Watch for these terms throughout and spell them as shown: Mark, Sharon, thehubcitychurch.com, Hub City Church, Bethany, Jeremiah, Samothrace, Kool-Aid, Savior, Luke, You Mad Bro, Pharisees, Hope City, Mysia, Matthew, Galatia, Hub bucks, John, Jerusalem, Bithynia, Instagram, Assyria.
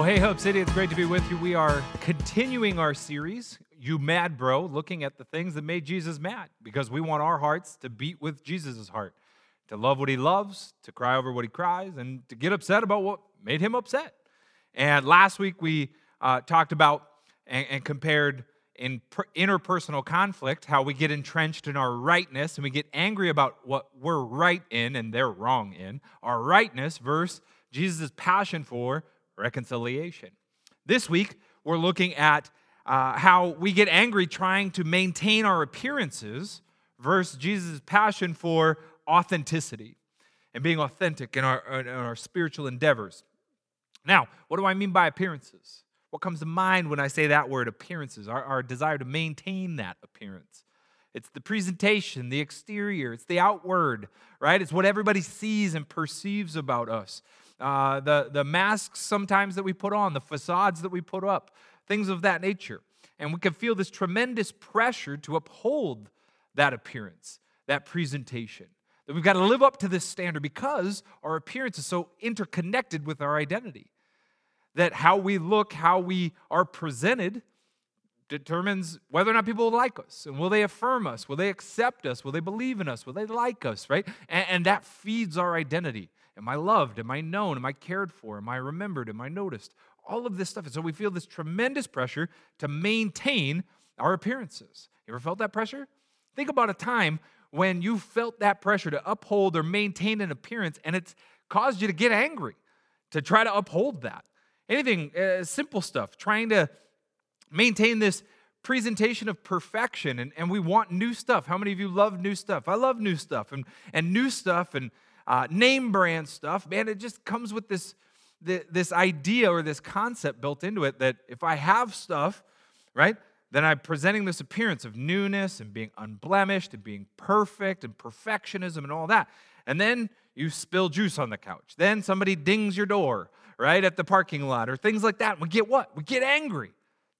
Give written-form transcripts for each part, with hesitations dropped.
Well, hey, Hope City, it's great to be with you. We are continuing our series, You Mad Bro, looking at the things that made Jesus mad, because we want our hearts to beat with Jesus' heart, to love what he loves, to cry over what he cries, and to get upset about what made him upset. And last week, we talked about and compared in interpersonal conflict, how we get entrenched in our rightness, and we get angry about what we're right in and they're wrong in, our rightness versus Jesus' passion for reconciliation. This week, we're looking at how we get angry trying to maintain our appearances versus Jesus' passion for authenticity and being authentic in our spiritual endeavors. Now, what do I mean by appearances? What comes to mind when I say that word, appearances? Our desire to maintain that appearance. It's the presentation, the exterior, it's the outward, right? It's what everybody sees and perceives about us. The masks sometimes that we put on, the facades that we put up, things of that nature. And we can feel this tremendous pressure to uphold that appearance, that presentation, that we've got to live up to this standard because our appearance is so interconnected with our identity, that how we look, how we are presented determines whether or not people will like us, and will they affirm us, will they accept us, will they believe in us, will they like us, right? And that feeds our identity. Am I loved? Am I known? Am I cared for? Am I remembered? Am I noticed? All of this stuff. And so we feel this tremendous pressure to maintain our appearances. You ever felt that pressure? Think about a time when you felt that pressure to uphold or maintain an appearance, and it's caused you to get angry, to try to uphold that. Anything, simple stuff, trying to maintain this presentation of perfection, and we want new stuff. How many of you love new stuff? I love new stuff, and new stuff, and name brand stuff, man, it just comes with this idea or this concept built into it that if I have stuff, right, then I'm presenting this appearance of newness and being unblemished and being perfect and perfectionism and all that. And then you spill juice on the couch. Then somebody dings your door, right, at the parking lot or things like that. We get what? We get angry.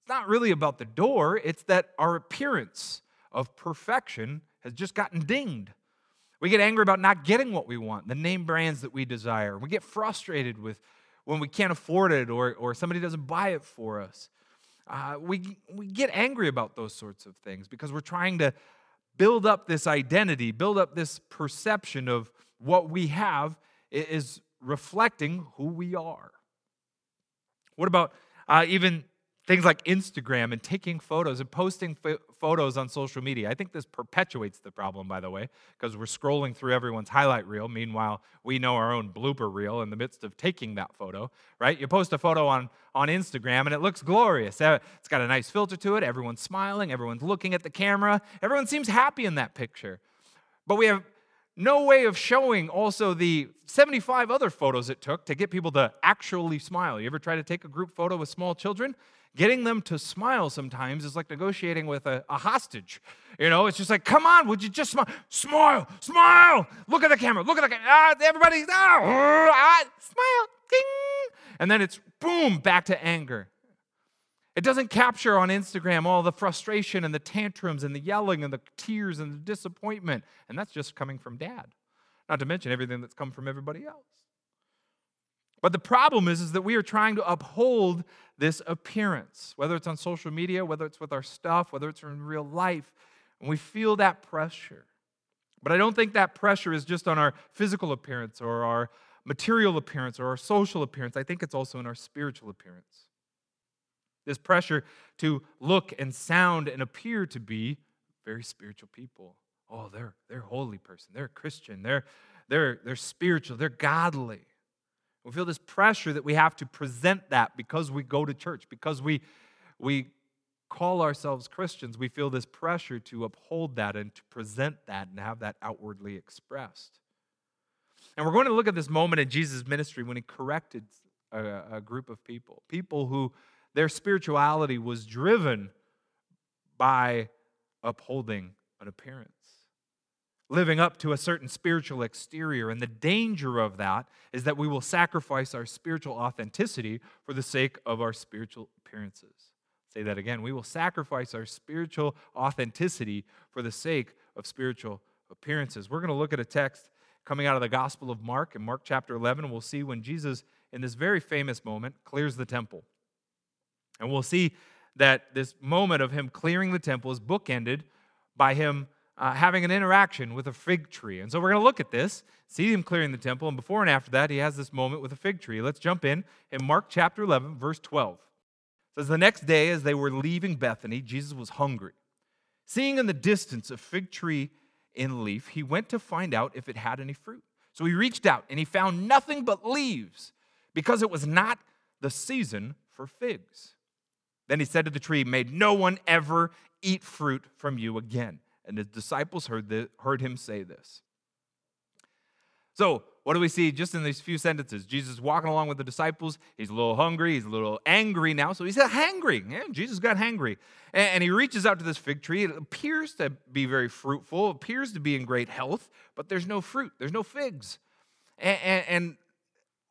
It's not really about the door. It's that our appearance of perfection has just gotten dinged. We get angry about not getting what we want, the name brands that we desire. We get frustrated with when we can't afford it or somebody doesn't buy it for us. We get angry about those sorts of things because we're trying to build up this identity, build up this perception of what we have is reflecting who we are. What about even things like Instagram and taking photos and posting photos on social media? I think this perpetuates the problem, by the way, because we're scrolling through everyone's highlight reel. Meanwhile, we know our own blooper reel in the midst of taking that photo, right? You post a photo on Instagram, and it looks glorious. It's got a nice filter to it. Everyone's smiling. Everyone's looking at the camera. Everyone seems happy in that picture. But we have no way of showing also the 75 other photos it took to get people to actually smile. You ever try to take a group photo with small children? Getting them to smile sometimes is like negotiating with a hostage. You know, it's just like, come on, would you just smile? Smile, smile. Look at the camera. Look at the camera. Everybody's, smile. Ding. And then it's, boom, back to anger. It doesn't capture on Instagram all the frustration and the tantrums and the yelling and the tears and the disappointment. And that's just coming from dad, not to mention everything that's come from everybody else. But the problem is that we are trying to uphold this appearance, whether it's on social media, whether it's with our stuff, whether it's in real life, and we feel that pressure. But I don't think that pressure is just on our physical appearance or our material appearance or our social appearance. I think it's also in our spiritual appearance. This pressure to look and sound and appear to be very spiritual people. Oh, they're a holy person. They're a Christian. They're spiritual. They're godly. We feel this pressure that we have to present that because we go to church, because we call ourselves Christians. We feel this pressure to uphold that and to present that and have that outwardly expressed. And we're going to look at this moment in Jesus' ministry when he corrected a group of people who their spirituality was driven by upholding an appearance, living up to a certain spiritual exterior. And the danger of that is that we will sacrifice our spiritual authenticity for the sake of our spiritual appearances. Say that again. We will sacrifice our spiritual authenticity for the sake of spiritual appearances. We're going to look at a text Coming out of the Gospel of Mark, in Mark chapter 11, we'll see when Jesus, in this very famous moment, clears the temple. And we'll see that this moment of him clearing the temple is bookended by him having an interaction with a fig tree. And so we're going to look at this, see him clearing the temple, and before and after that, he has this moment with a fig tree. Let's jump in Mark chapter 11, verse 12. It says, the next day as they were leaving Bethany, Jesus was hungry. Seeing in the distance a fig tree in leaf, he went to find out if it had any fruit. So he reached out, and he found nothing but leaves, because it was not the season for figs. Then he said to the tree, may no one ever eat fruit from you again. And his disciples heard him say this. So what do we see just in these few sentences? Jesus is walking along with the disciples. He's a little hungry. He's a little angry now. So he's hangry. Yeah, Jesus got hangry. And he reaches out to this fig tree. It appears to be very fruitful. It appears to be in great health. But there's no fruit. There's no figs. And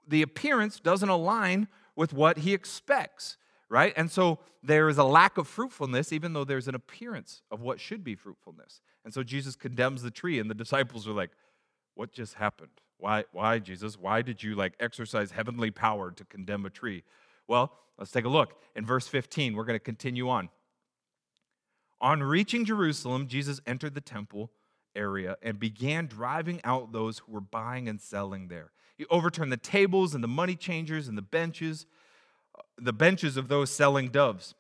the appearance doesn't align with what he expects, right? And so there is a lack of fruitfulness, even though there's an appearance of what should be fruitfulness. And so Jesus condemns the tree, and the disciples are like, what just happened? Why, Jesus? Why did you exercise heavenly power to condemn a tree? Well, let's take a look. In verse 15, we're going to continue on. On reaching Jerusalem, Jesus entered the temple area and began driving out those who were buying and selling there. He overturned the tables and the money changers and the benches of those selling doves,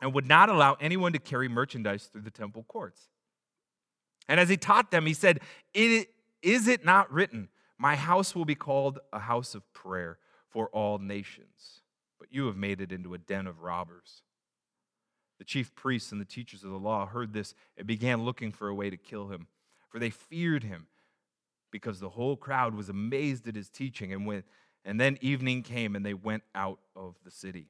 and would not allow anyone to carry merchandise through the temple courts. And as he taught them, he said, is it not written, my house will be called a house of prayer for all nations, but you have made it into a den of robbers? The chief priests and the teachers of the law heard this and began looking for a way to kill him, for they feared him, because the whole crowd was amazed at his teaching. And then evening came, and they went out of the city.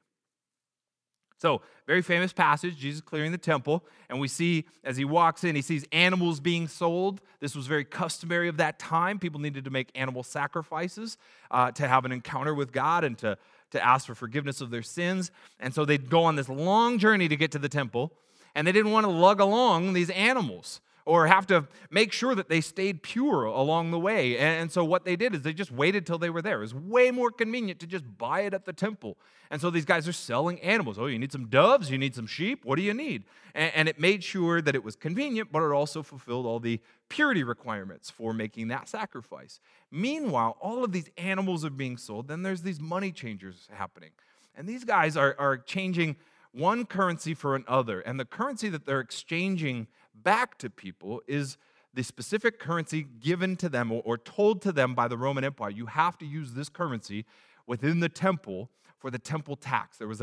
So, very famous passage, Jesus clearing the temple, and we see as he walks in, he sees animals being sold. This was very customary of that time. People needed to make animal sacrifices to have an encounter with God and to ask for forgiveness of their sins. And so they'd go on this long journey to get to the temple, and they didn't want to lug along these animals or have to make sure that they stayed pure along the way. And so what they did is they just waited till they were there. It was way more convenient to just buy it at the temple. And so these guys are selling animals. Oh, you need some doves? You need some sheep? What do you need? And it made sure that it was convenient, but it also fulfilled all the purity requirements for making that sacrifice. Meanwhile, all of these animals are being sold. Then there's these money changers happening. And these guys are changing one currency for another. And the currency that they're exchanging back to people is the specific currency given to them or told to them by the Roman Empire. You have to use this currency within the temple for the temple tax. There was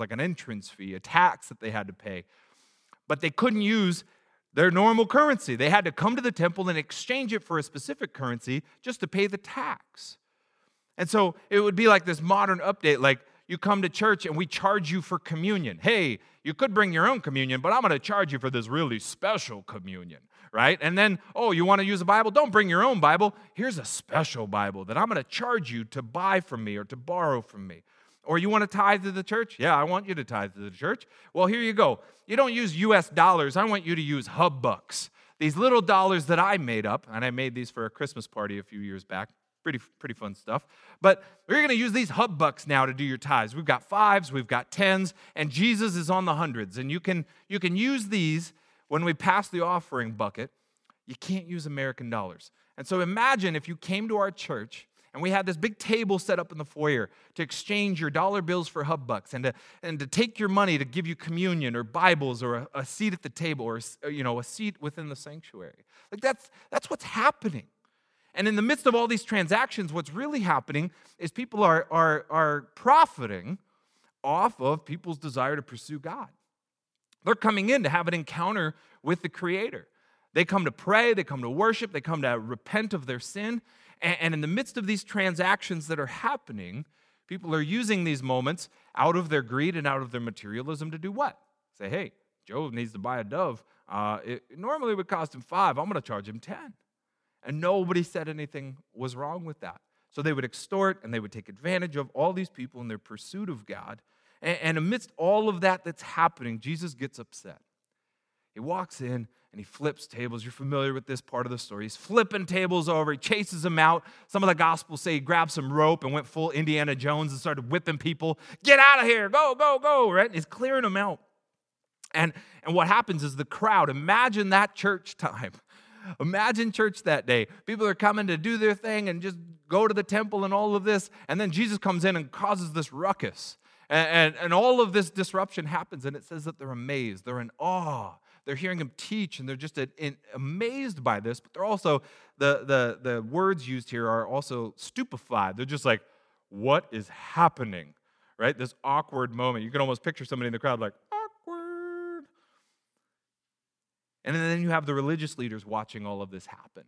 like an entrance fee, a tax that they had to pay. But they couldn't use their normal currency. They had to come to the temple and exchange it for a specific currency just to pay the tax. And so it would be like this modern update, like, you come to church and we charge you for communion. Hey, you could bring your own communion, but I'm going to charge you for this really special communion, right? And then, oh, you want to use a Bible? Don't bring your own Bible. Here's a special Bible that I'm going to charge you to buy from me or to borrow from me. Or you want to tithe to the church? Yeah, I want you to tithe to the church. Well, here you go. You don't use U.S. dollars. I want you to use Hub bucks. These little dollars that I made up, and I made these for a Christmas party a few years back. Pretty fun stuff. But we're going to use these Hub bucks now to do your tithes. We've got fives, we've got tens, and Jesus is on the hundreds. And you can use these when we pass the offering bucket. You can't use American dollars. And so imagine if you came to our church and we had this big table set up in the foyer to exchange your dollar bills for Hub bucks and to take your money to give you communion or Bibles or a seat at the table or a seat within the sanctuary. Like that's what's happening. And in the midst of all these transactions, what's really happening is people are profiting off of people's desire to pursue God. They're coming in to have an encounter with the Creator. They come to pray, they come to worship, they come to repent of their sin. And in the midst of these transactions that are happening, people are using these moments out of their greed and out of their materialism to do what? Say, hey, Joe needs to buy a dove. It normally would cost him 5. I'm going to charge him 10. And nobody said anything was wrong with that. So they would extort and they would take advantage of all these people in their pursuit of God. And amidst all of that that's happening, Jesus gets upset. He walks in and he flips tables. You're familiar with this part of the story. He's flipping tables over. He chases them out. Some of the Gospels say he grabbed some rope and went full Indiana Jones and started whipping people. Get out of here. Go, go, go, right? He's clearing them out. And what happens is the crowd, imagine that church time. Imagine church that day. People are coming to do their thing and just go to the temple and all of this. And then Jesus comes in and causes this ruckus. And all of this disruption happens. And it says that they're amazed. They're in awe. They're hearing him teach. And they're just amazed by this. But they're also, the words used here are also stupefied. They're just like, what is happening? Right? This awkward moment. You can almost picture somebody in the crowd like, awkward. And then you have the religious leaders watching all of this happen.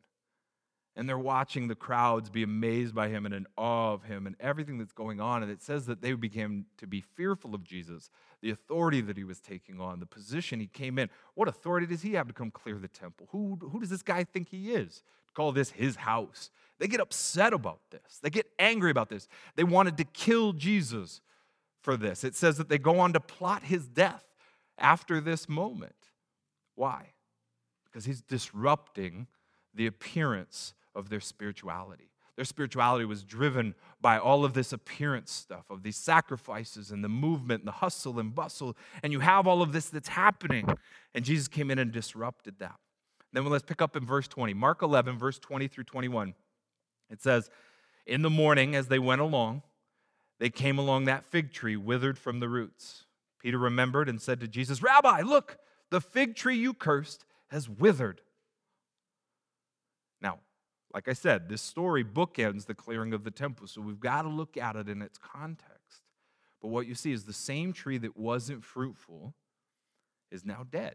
And they're watching the crowds be amazed by him and in awe of him and everything that's going on. And it says that they began to be fearful of Jesus, the authority that he was taking on, the position he came in. What authority does he have to come clear the temple? Who does this guy think he is? Call this his house. They get upset about this. They get angry about this. They wanted to kill Jesus for this. It says that they go on to plot his death after this moment. Why? Because he's disrupting the appearance of their spirituality. Their spirituality was driven by all of this appearance stuff, of these sacrifices and the movement and the hustle and bustle. And you have all of this that's happening. And Jesus came in and disrupted that. Then let's pick up in verse 20. Mark 11, verse 20 through 21. It says, in the morning as they went along, they came along that fig tree withered from the roots. Peter remembered and said to Jesus, Rabbi, look, the fig tree you cursed has withered. Now, like I said, this story bookends the clearing of the temple, so we've got to look at it in its context. But what you see is the same tree that wasn't fruitful is now dead.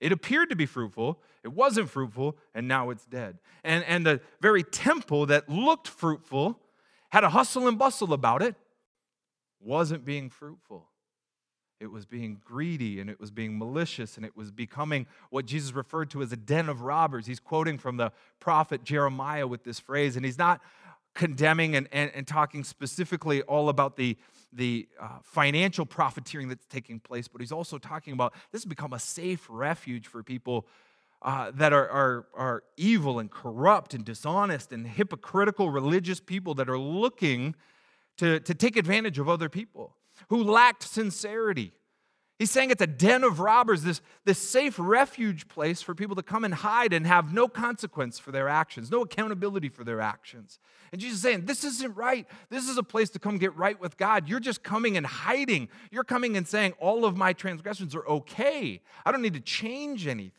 It appeared to be fruitful, it wasn't fruitful, and now it's dead. And the very temple that looked fruitful, had a hustle and bustle about it, wasn't being fruitful. It was being greedy, and it was being malicious, and it was becoming what Jesus referred to as a den of robbers. He's quoting from the prophet Jeremiah with this phrase, and he's not condemning and talking specifically all about the financial profiteering that's taking place, but he's also talking about this has become a safe refuge for people that are evil and corrupt and dishonest and hypocritical religious people that are looking to take advantage of other people who lacked sincerity. He's saying it's a den of robbers, this safe refuge place for people to come and hide and have no consequence for their actions, no accountability for their actions. And Jesus is saying, this isn't right. This is a place to come get right with God. You're just coming and hiding. You're coming and saying, all of my transgressions are okay. I don't need to change anything.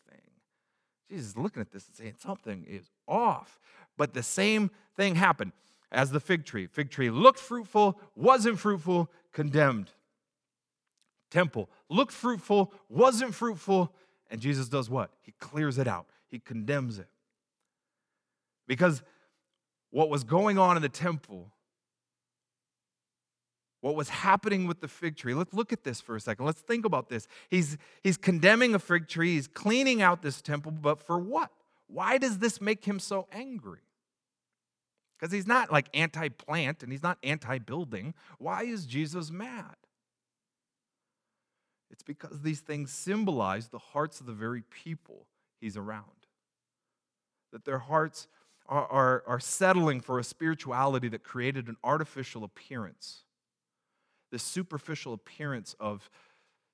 Jesus is looking at this and saying, something is off. But the same thing happened as the fig tree. Fig tree looked fruitful, wasn't fruitful, condemned. Temple looked fruitful, wasn't fruitful, and Jesus does what? He clears it out. He condemns it. Because what was going on in the temple, what was happening with the fig tree, let's look at this for a second. Let's think about this. He's condemning a fig tree. He's cleaning out this temple, but for what? Why does this make him so angry? Because he's not like anti-plant and he's not anti-building. Why is Jesus mad? It's because these things symbolize the hearts of the very people he's around. That their hearts are settling for a spirituality that created an artificial appearance. This superficial appearance of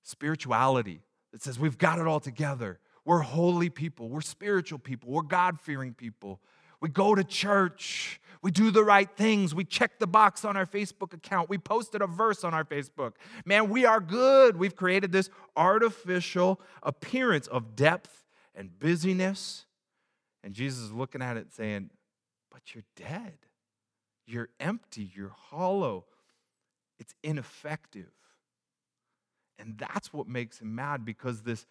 spirituality that says we've got it all together. We're holy people. We're spiritual people. We're God-fearing people. We go to church. We do the right things. We check the box on our Facebook account. We posted a verse on our Facebook. Man, we are good. We've created this artificial appearance of depth and busyness. And Jesus is looking at it saying, but you're dead. You're empty. You're hollow. It's ineffective. And that's what makes him mad, because this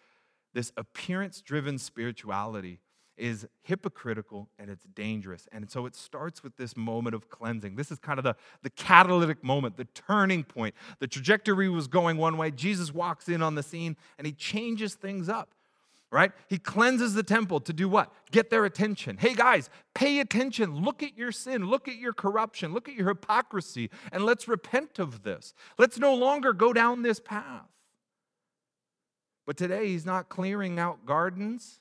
appearance-driven spirituality is hypocritical and it's dangerous. And so it starts with this moment of cleansing. This is kind of the catalytic moment, the turning point. The trajectory was going one way. Jesus walks in on the scene and he changes things up, right? He cleanses the temple to do what? Get their attention. Hey guys, pay attention. Look at your sin. Look at your corruption. Look at your hypocrisy. And let's repent of this. Let's no longer go down this path. But today he's not clearing out gardens.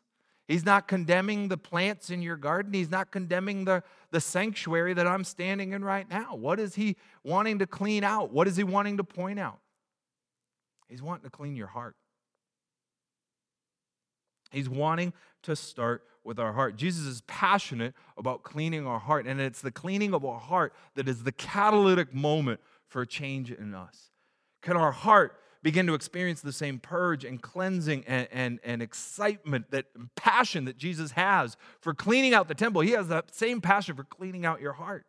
He's not condemning the plants in your garden. He's not condemning the sanctuary that I'm standing in right now. What is he wanting to clean out? What is he wanting to point out? He's wanting to clean your heart. He's wanting to start with our heart. Jesus is passionate about cleaning our heart, and it's the cleaning of our heart that is the catalytic moment for change in us. Can our heart begin to experience the same purge and cleansing and excitement, that passion that Jesus has for cleaning out the temple? He has that same passion for cleaning out your heart.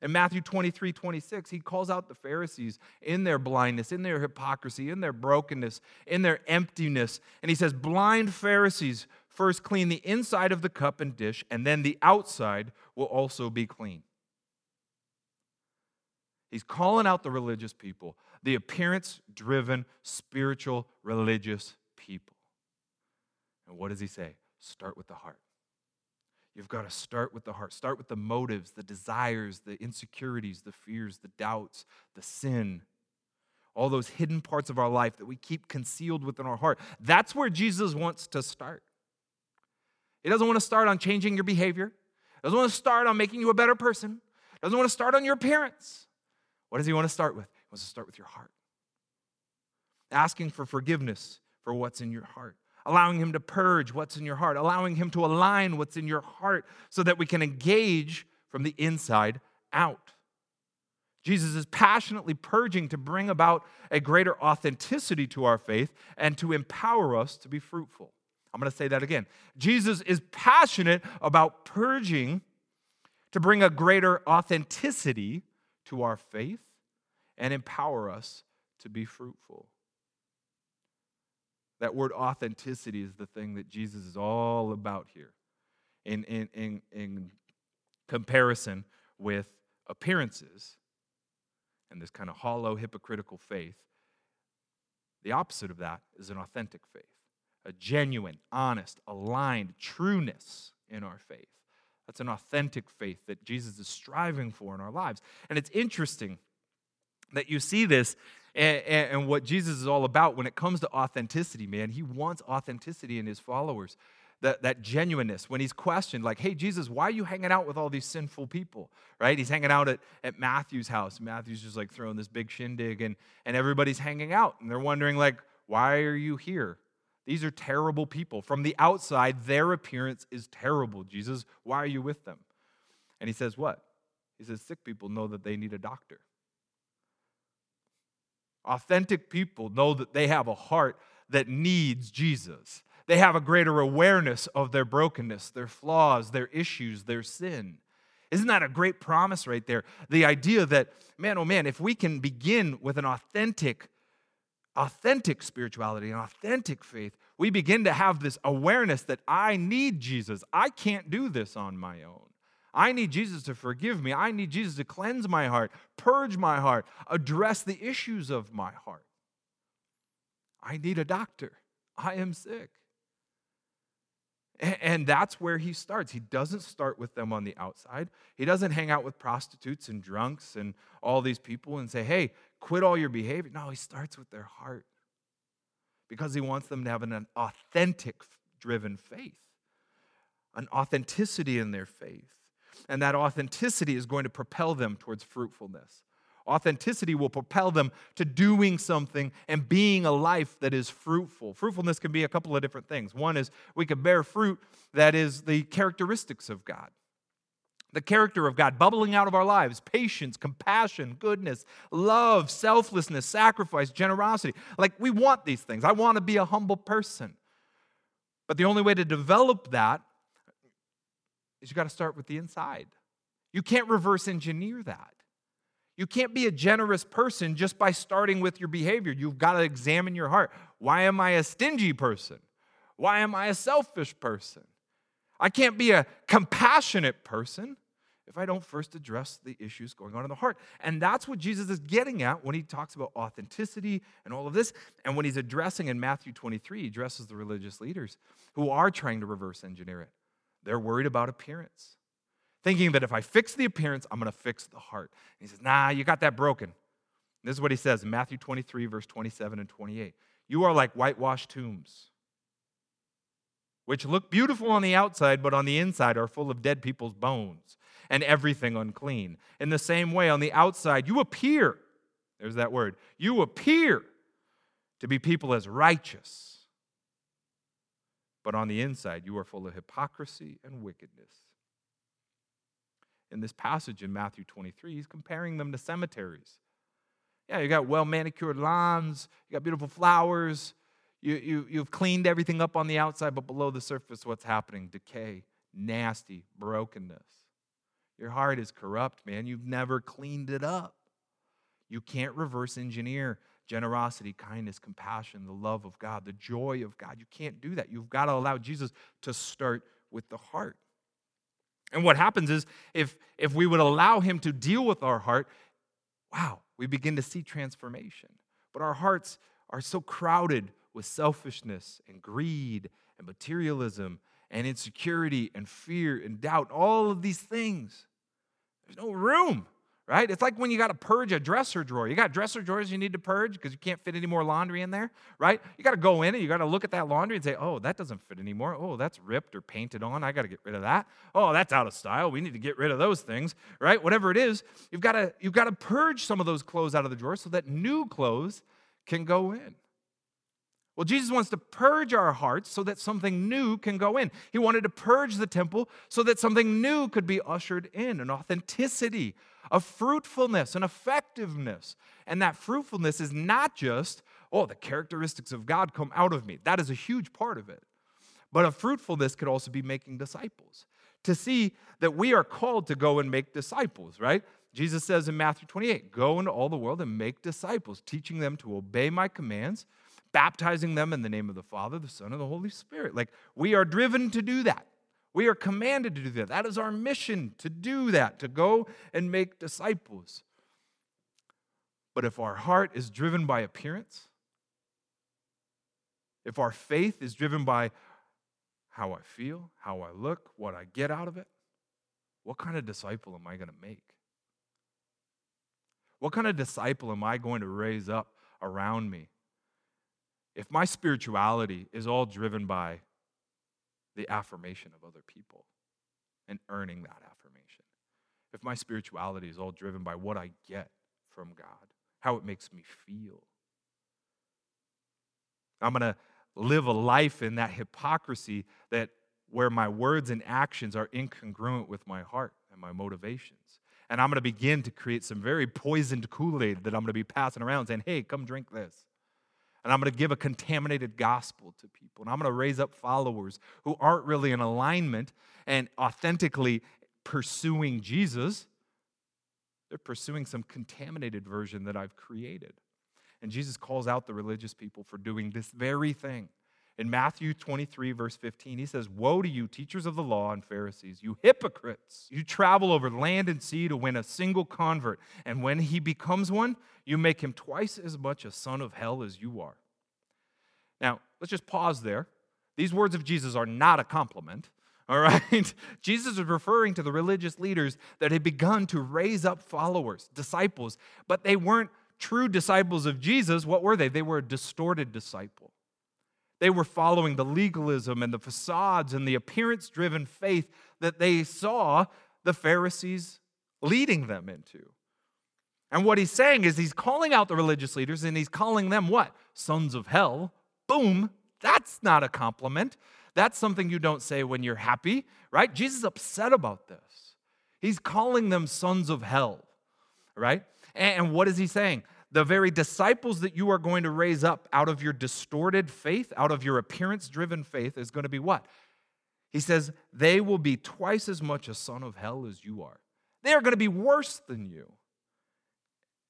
In Matthew 23:26, he calls out the Pharisees in their blindness, in their hypocrisy, in their brokenness, in their emptiness. And he says, blind Pharisees, first clean the inside of the cup and dish, and then the outside will also be clean. He's calling out the religious people, the appearance-driven, spiritual, religious people. And what does he say? Start with the heart. You've got to start with the heart. Start with the motives, the desires, the insecurities, the fears, the doubts, the sin, all those hidden parts of our life that we keep concealed within our heart. That's where Jesus wants to start. He doesn't want to start on changing your behavior. He doesn't want to start on making you a better person. He doesn't want to start on your appearance. What does he want to start with? He wants to start with your heart. Asking for forgiveness for what's in your heart. Allowing him to purge what's in your heart, allowing him to align what's in your heart so that we can engage from the inside out. Jesus is passionately purging to bring about a greater authenticity to our faith and to empower us to be fruitful. I'm going to say that again. Jesus is passionate about purging to bring a greater authenticity to our faith and empower us to be fruitful. That word authenticity is the thing that Jesus is all about here in comparison with appearances and this kind of hollow, hypocritical faith. The opposite of that is an authentic faith, a genuine, honest, aligned trueness in our faith. That's an authentic faith that Jesus is striving for in our lives. And it's interesting that you see this and what Jesus is all about when it comes to authenticity, man. He wants authenticity in his followers, that genuineness. When he's questioned, like, hey, Jesus, why are you hanging out with all these sinful people, right? He's hanging out at Matthew's house. Matthew's just like throwing this big shindig, and everybody's hanging out. And they're wondering, like, why are you here? These are terrible people. From the outside, their appearance is terrible, Jesus. Why are you with them? And he says what? He says sick people know that they need a doctor. Authentic people know that they have a heart that needs Jesus. They have a greater awareness of their brokenness, their flaws, their issues, their sin. Isn't that a great promise right there? The idea that, man, oh man, if we can begin with an authentic spirituality, an authentic faith, we begin to have this awareness that I need Jesus. I can't do this on my own. I need Jesus to forgive me. I need Jesus to cleanse my heart, purge my heart, address the issues of my heart. I need a doctor. I am sick. And that's where he starts. He doesn't start with them on the outside. He doesn't hang out with prostitutes and drunks and all these people and say, hey, quit all your behavior. No, he starts with their heart because he wants them to have an authentic-driven faith, an authenticity in their faith. And that authenticity is going to propel them towards fruitfulness. Authenticity will propel them to doing something and being a life that is fruitful. Fruitfulness can be a couple of different things. One is we can bear fruit that is the characteristics of God. The character of God bubbling out of our lives, patience, compassion, goodness, love, selflessness, sacrifice, generosity. Like, we want these things. I want to be a humble person. But the only way to develop that is you got to start with the inside. You can't reverse engineer that. You can't be a generous person just by starting with your behavior. You've got to examine your heart. Why am I a stingy person? Why am I a selfish person? I can't be a compassionate person if I don't first address the issues going on in the heart. And that's what Jesus is getting at when he talks about authenticity and all of this. And when he's addressing in Matthew 23, he addresses the religious leaders who are trying to reverse engineer it. They're worried about appearance, thinking that if I fix the appearance, I'm going to fix the heart. And he says, nah, you got that broken. And this is what he says in Matthew 23, verse 27 and 28. You are like whitewashed tombs. which look beautiful on the outside, but on the inside are full of dead people's bones and everything unclean. In the same way, on the outside, you appear, there's that word, you appear to be people as righteous, but on the inside, you are full of hypocrisy and wickedness. In this passage in Matthew 23, he's comparing them to cemeteries. Yeah, you got well-manicured lawns, you got beautiful flowers, you've cleaned everything up on the outside, but below the surface, what's happening? Decay, nasty, brokenness. Your heart is corrupt, man. You've never cleaned it up. You can't reverse engineer generosity, kindness, compassion, the love of God, the joy of God. You can't do that. You've got to allow Jesus to start with the heart. And what happens is, if we would allow him to deal with our heart, wow, we begin to see transformation. But our hearts are so crowded with selfishness and greed and materialism and insecurity and fear and doubt, all of these things. There's no room, right? It's like when you got to purge a dresser drawer. You got dresser drawers you need to purge because you can't fit any more laundry in there, right? You got to go in and you got to look at that laundry and say, oh, that doesn't fit anymore. Oh, that's ripped or painted on. I got to get rid of that. Oh, that's out of style. We need to get rid of those things, right? Whatever it is, you've got to purge some of those clothes out of the drawer so that new clothes can go in. Well, Jesus wants to purge our hearts so that something new can go in. He wanted to purge the temple so that something new could be ushered in, an authenticity, a fruitfulness, an effectiveness. And that fruitfulness is not just, oh, the characteristics of God come out of me. That is a huge part of it. But a fruitfulness could also be making disciples, to see that we are called to go and make disciples, right? Jesus says in Matthew 28, go into all the world and make disciples, teaching them to obey my commands, baptizing them in the name of the Father, the Son, and the Holy Spirit. Like, we are driven to do that. We are commanded to do that. That is our mission, to do that, to go and make disciples. But if our heart is driven by appearance, if our faith is driven by how I feel, how I look, what I get out of it, what kind of disciple am I going to make? What kind of disciple am I going to raise up around me? If my spirituality is all driven by the affirmation of other people and earning that affirmation, if my spirituality is all driven by what I get from God, how it makes me feel, I'm going to live a life in that hypocrisy, that where my words and actions are incongruent with my heart and my motivations. And I'm going to begin to create some very poisoned Kool-Aid that I'm going to be passing around saying, hey, come drink this. And I'm going to give a contaminated gospel to people. And I'm going to raise up followers who aren't really in alignment and authentically pursuing Jesus. They're pursuing some contaminated version that I've created. And Jesus calls out the religious people for doing this very thing. In Matthew 23, verse 15, he says, woe to you, teachers of the law and Pharisees, you hypocrites! You travel over land and sea to win a single convert, and when he becomes one, you make him twice as much a son of hell as you are. Now, let's just pause there. These words of Jesus are not a compliment, all right? Jesus is referring to the religious leaders that had begun to raise up followers, disciples, but they weren't true disciples of Jesus. What were they? They were a distorted disciple. They were following the legalism and the facades and the appearance-driven faith that they saw the Pharisees leading them into. And what he's saying is he's calling out the religious leaders and he's calling them what? Sons of hell. Boom. That's not a compliment. That's something you don't say when you're happy, right? Jesus is upset about this. He's calling them sons of hell, right? And what is he saying? The very disciples that you are going to raise up out of your distorted faith, out of your appearance-driven faith, is going to be what? He says, they will be twice as much a son of hell as you are. They are going to be worse than you.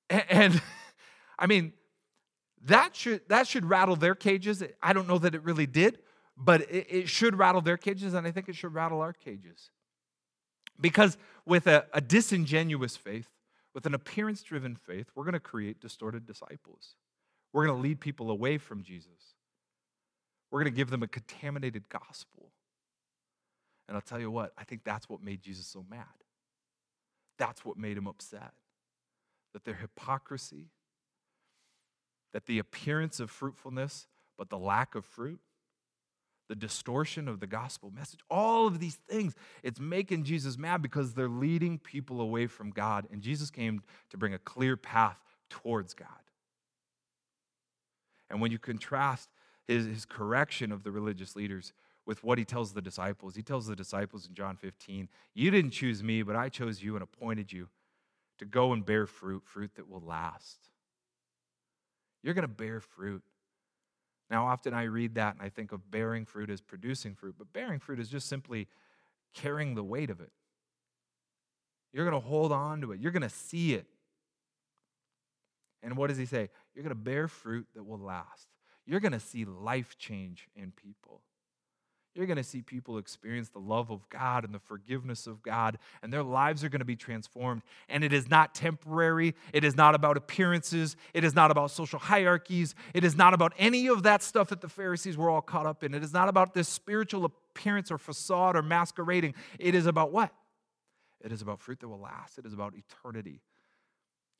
And I mean, that should rattle their cages. I don't know that it really did, but it should rattle their cages, and I think it should rattle our cages. Because with a disingenuous faith, with an appearance-driven faith, we're going to create distorted disciples. We're going to lead people away from Jesus. We're going to give them a contaminated gospel. And I'll tell you what, I think that's what made Jesus so mad. That's what made him upset. That their hypocrisy, that the appearance of fruitfulness, but the lack of fruit, the distortion of the gospel message, all of these things. It's making Jesus mad because they're leading people away from God. And Jesus came to bring a clear path towards God. And when you contrast his correction of the religious leaders with what he tells the disciples in John 15, you didn't choose me, but I chose you and appointed you to go and bear fruit that will last. You're going to bear fruit. Now, often I read that and I think of bearing fruit as producing fruit, but bearing fruit is just simply carrying the weight of it. You're going to hold on to it. You're going to see it. And what does he say? You're going to bear fruit that will last. You're going to see life change in people. You're going to see people experience the love of God and the forgiveness of God, and their lives are going to be transformed. And it is not temporary. It is not about appearances. It is not about social hierarchies. It is not about any of that stuff that the Pharisees were all caught up in. It is not about this spiritual appearance or facade or masquerading. It is about what? It is about fruit that will last. It is about eternity.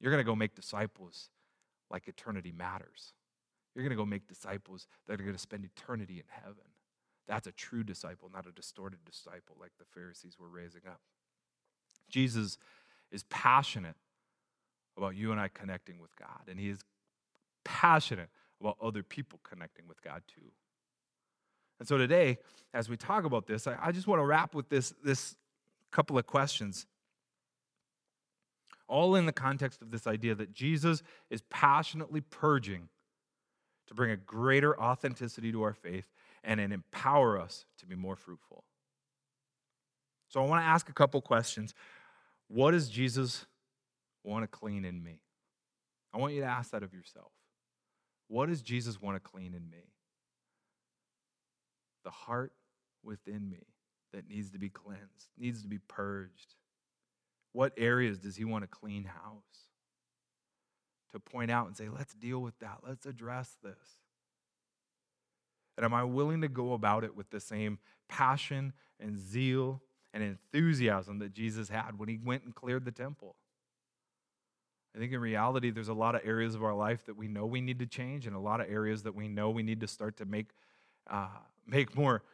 You're going to go make disciples like eternity matters. You're going to go make disciples that are going to spend eternity in heaven. That's a true disciple, not a distorted disciple like the Pharisees were raising up. Jesus is passionate about you and I connecting with God, and he is passionate about other people connecting with God too. And so today, as we talk about this, I just want to wrap with this couple of questions, all in the context of this idea that Jesus is passionately purging to bring a greater authenticity to our faith and it empower us to be more fruitful. So I want to ask a couple questions. What does Jesus want to clean in me? I want you to ask that of yourself. What does Jesus want to clean in me? The heart within me that needs to be cleansed, needs to be purged. What areas does he want to clean house? To point out and say, let's deal with that. Let's address this. And am I willing to go about it with the same passion and zeal and enthusiasm that Jesus had when he went and cleared the temple? I think in reality, there's a lot of areas of our life that we know we need to change and a lot of areas that we know we need to start to make more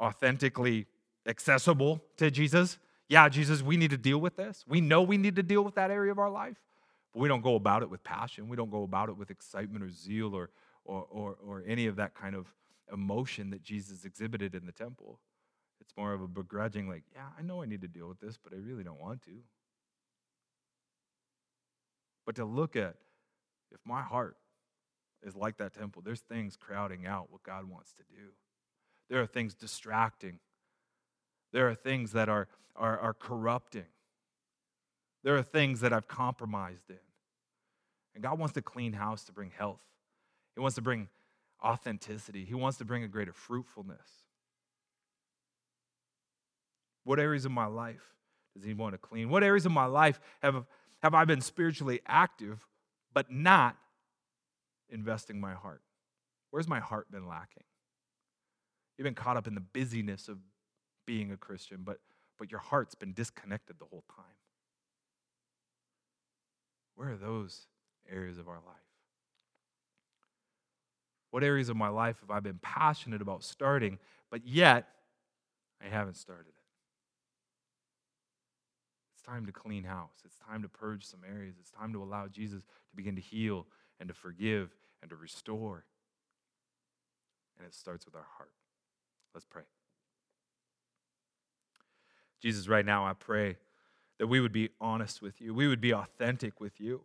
authentically accessible to Jesus. Yeah, Jesus, we need to deal with this. We know we need to deal with that area of our life, but we don't go about it with passion. We don't go about it with excitement or zeal or any of that kind of emotion that Jesus exhibited in the temple. It's more of a begrudging, like, yeah, I know I need to deal with this, but I really don't want to. But to look at, if my heart is like that temple, there's things crowding out what God wants to do. There are things distracting. There are things that are corrupting. There are things that I've compromised in. And God wants to clean house to bring health. He wants to bring authenticity. He wants to bring a greater fruitfulness. What areas of my life does he want to clean? What areas of my life have I been spiritually active but not investing my heart? Where's my heart been lacking? You've been caught up in the busyness of being a Christian, but your heart's been disconnected the whole time. Where are those areas of our life? What areas of my life have I been passionate about starting, but yet I haven't started it? It's time to clean house. It's time to purge some areas. It's time to allow Jesus to begin to heal and to forgive and to restore. And it starts with our heart. Let's pray. Jesus, right now I pray that we would be honest with you. We would be authentic with you.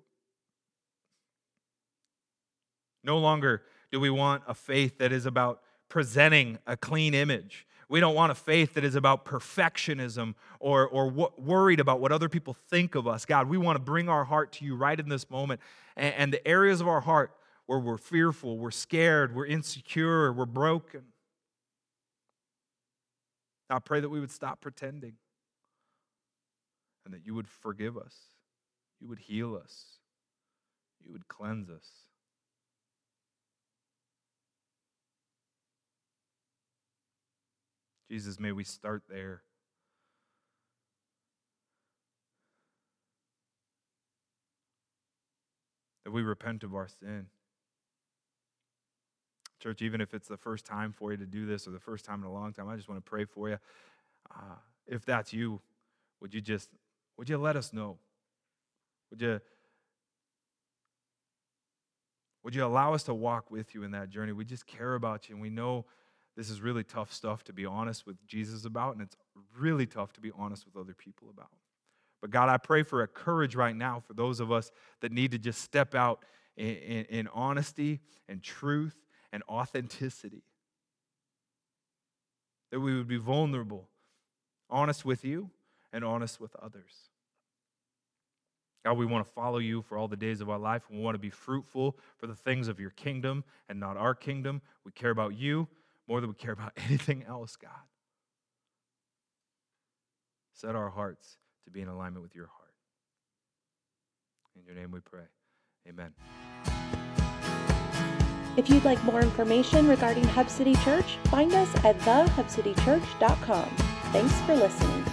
No longer do we want a faith that is about presenting a clean image. We don't want a faith that is about perfectionism or worried about what other people think of us. God, we want to bring our heart to you right in this moment. And the areas of our heart where we're fearful, we're scared, we're insecure, we're broken. I pray that we would stop pretending and that you would forgive us. You would heal us. You would cleanse us. Jesus, may we start there. That we repent of our sin. Church, even if it's the first time for you to do this or the first time in a long time, I just want to pray for you. If that's you, would you let us know? Would you allow us to walk with you in that journey? We just care about you, and we know this is really tough stuff to be honest with Jesus about, and it's really tough to be honest with other people about. But God, I pray for a courage right now for those of us that need to just step out in honesty and truth and authenticity. That we would be vulnerable, honest with you and honest with others. God, we want to follow you for all the days of our life. We want to be fruitful for the things of your kingdom and not our kingdom. We care about you more than we care about anything else, God. Set our hearts to be in alignment with your heart. In your name we pray. Amen. If you'd like more information regarding Hub City Church, find us at thehubcitychurch.com. Thanks for listening.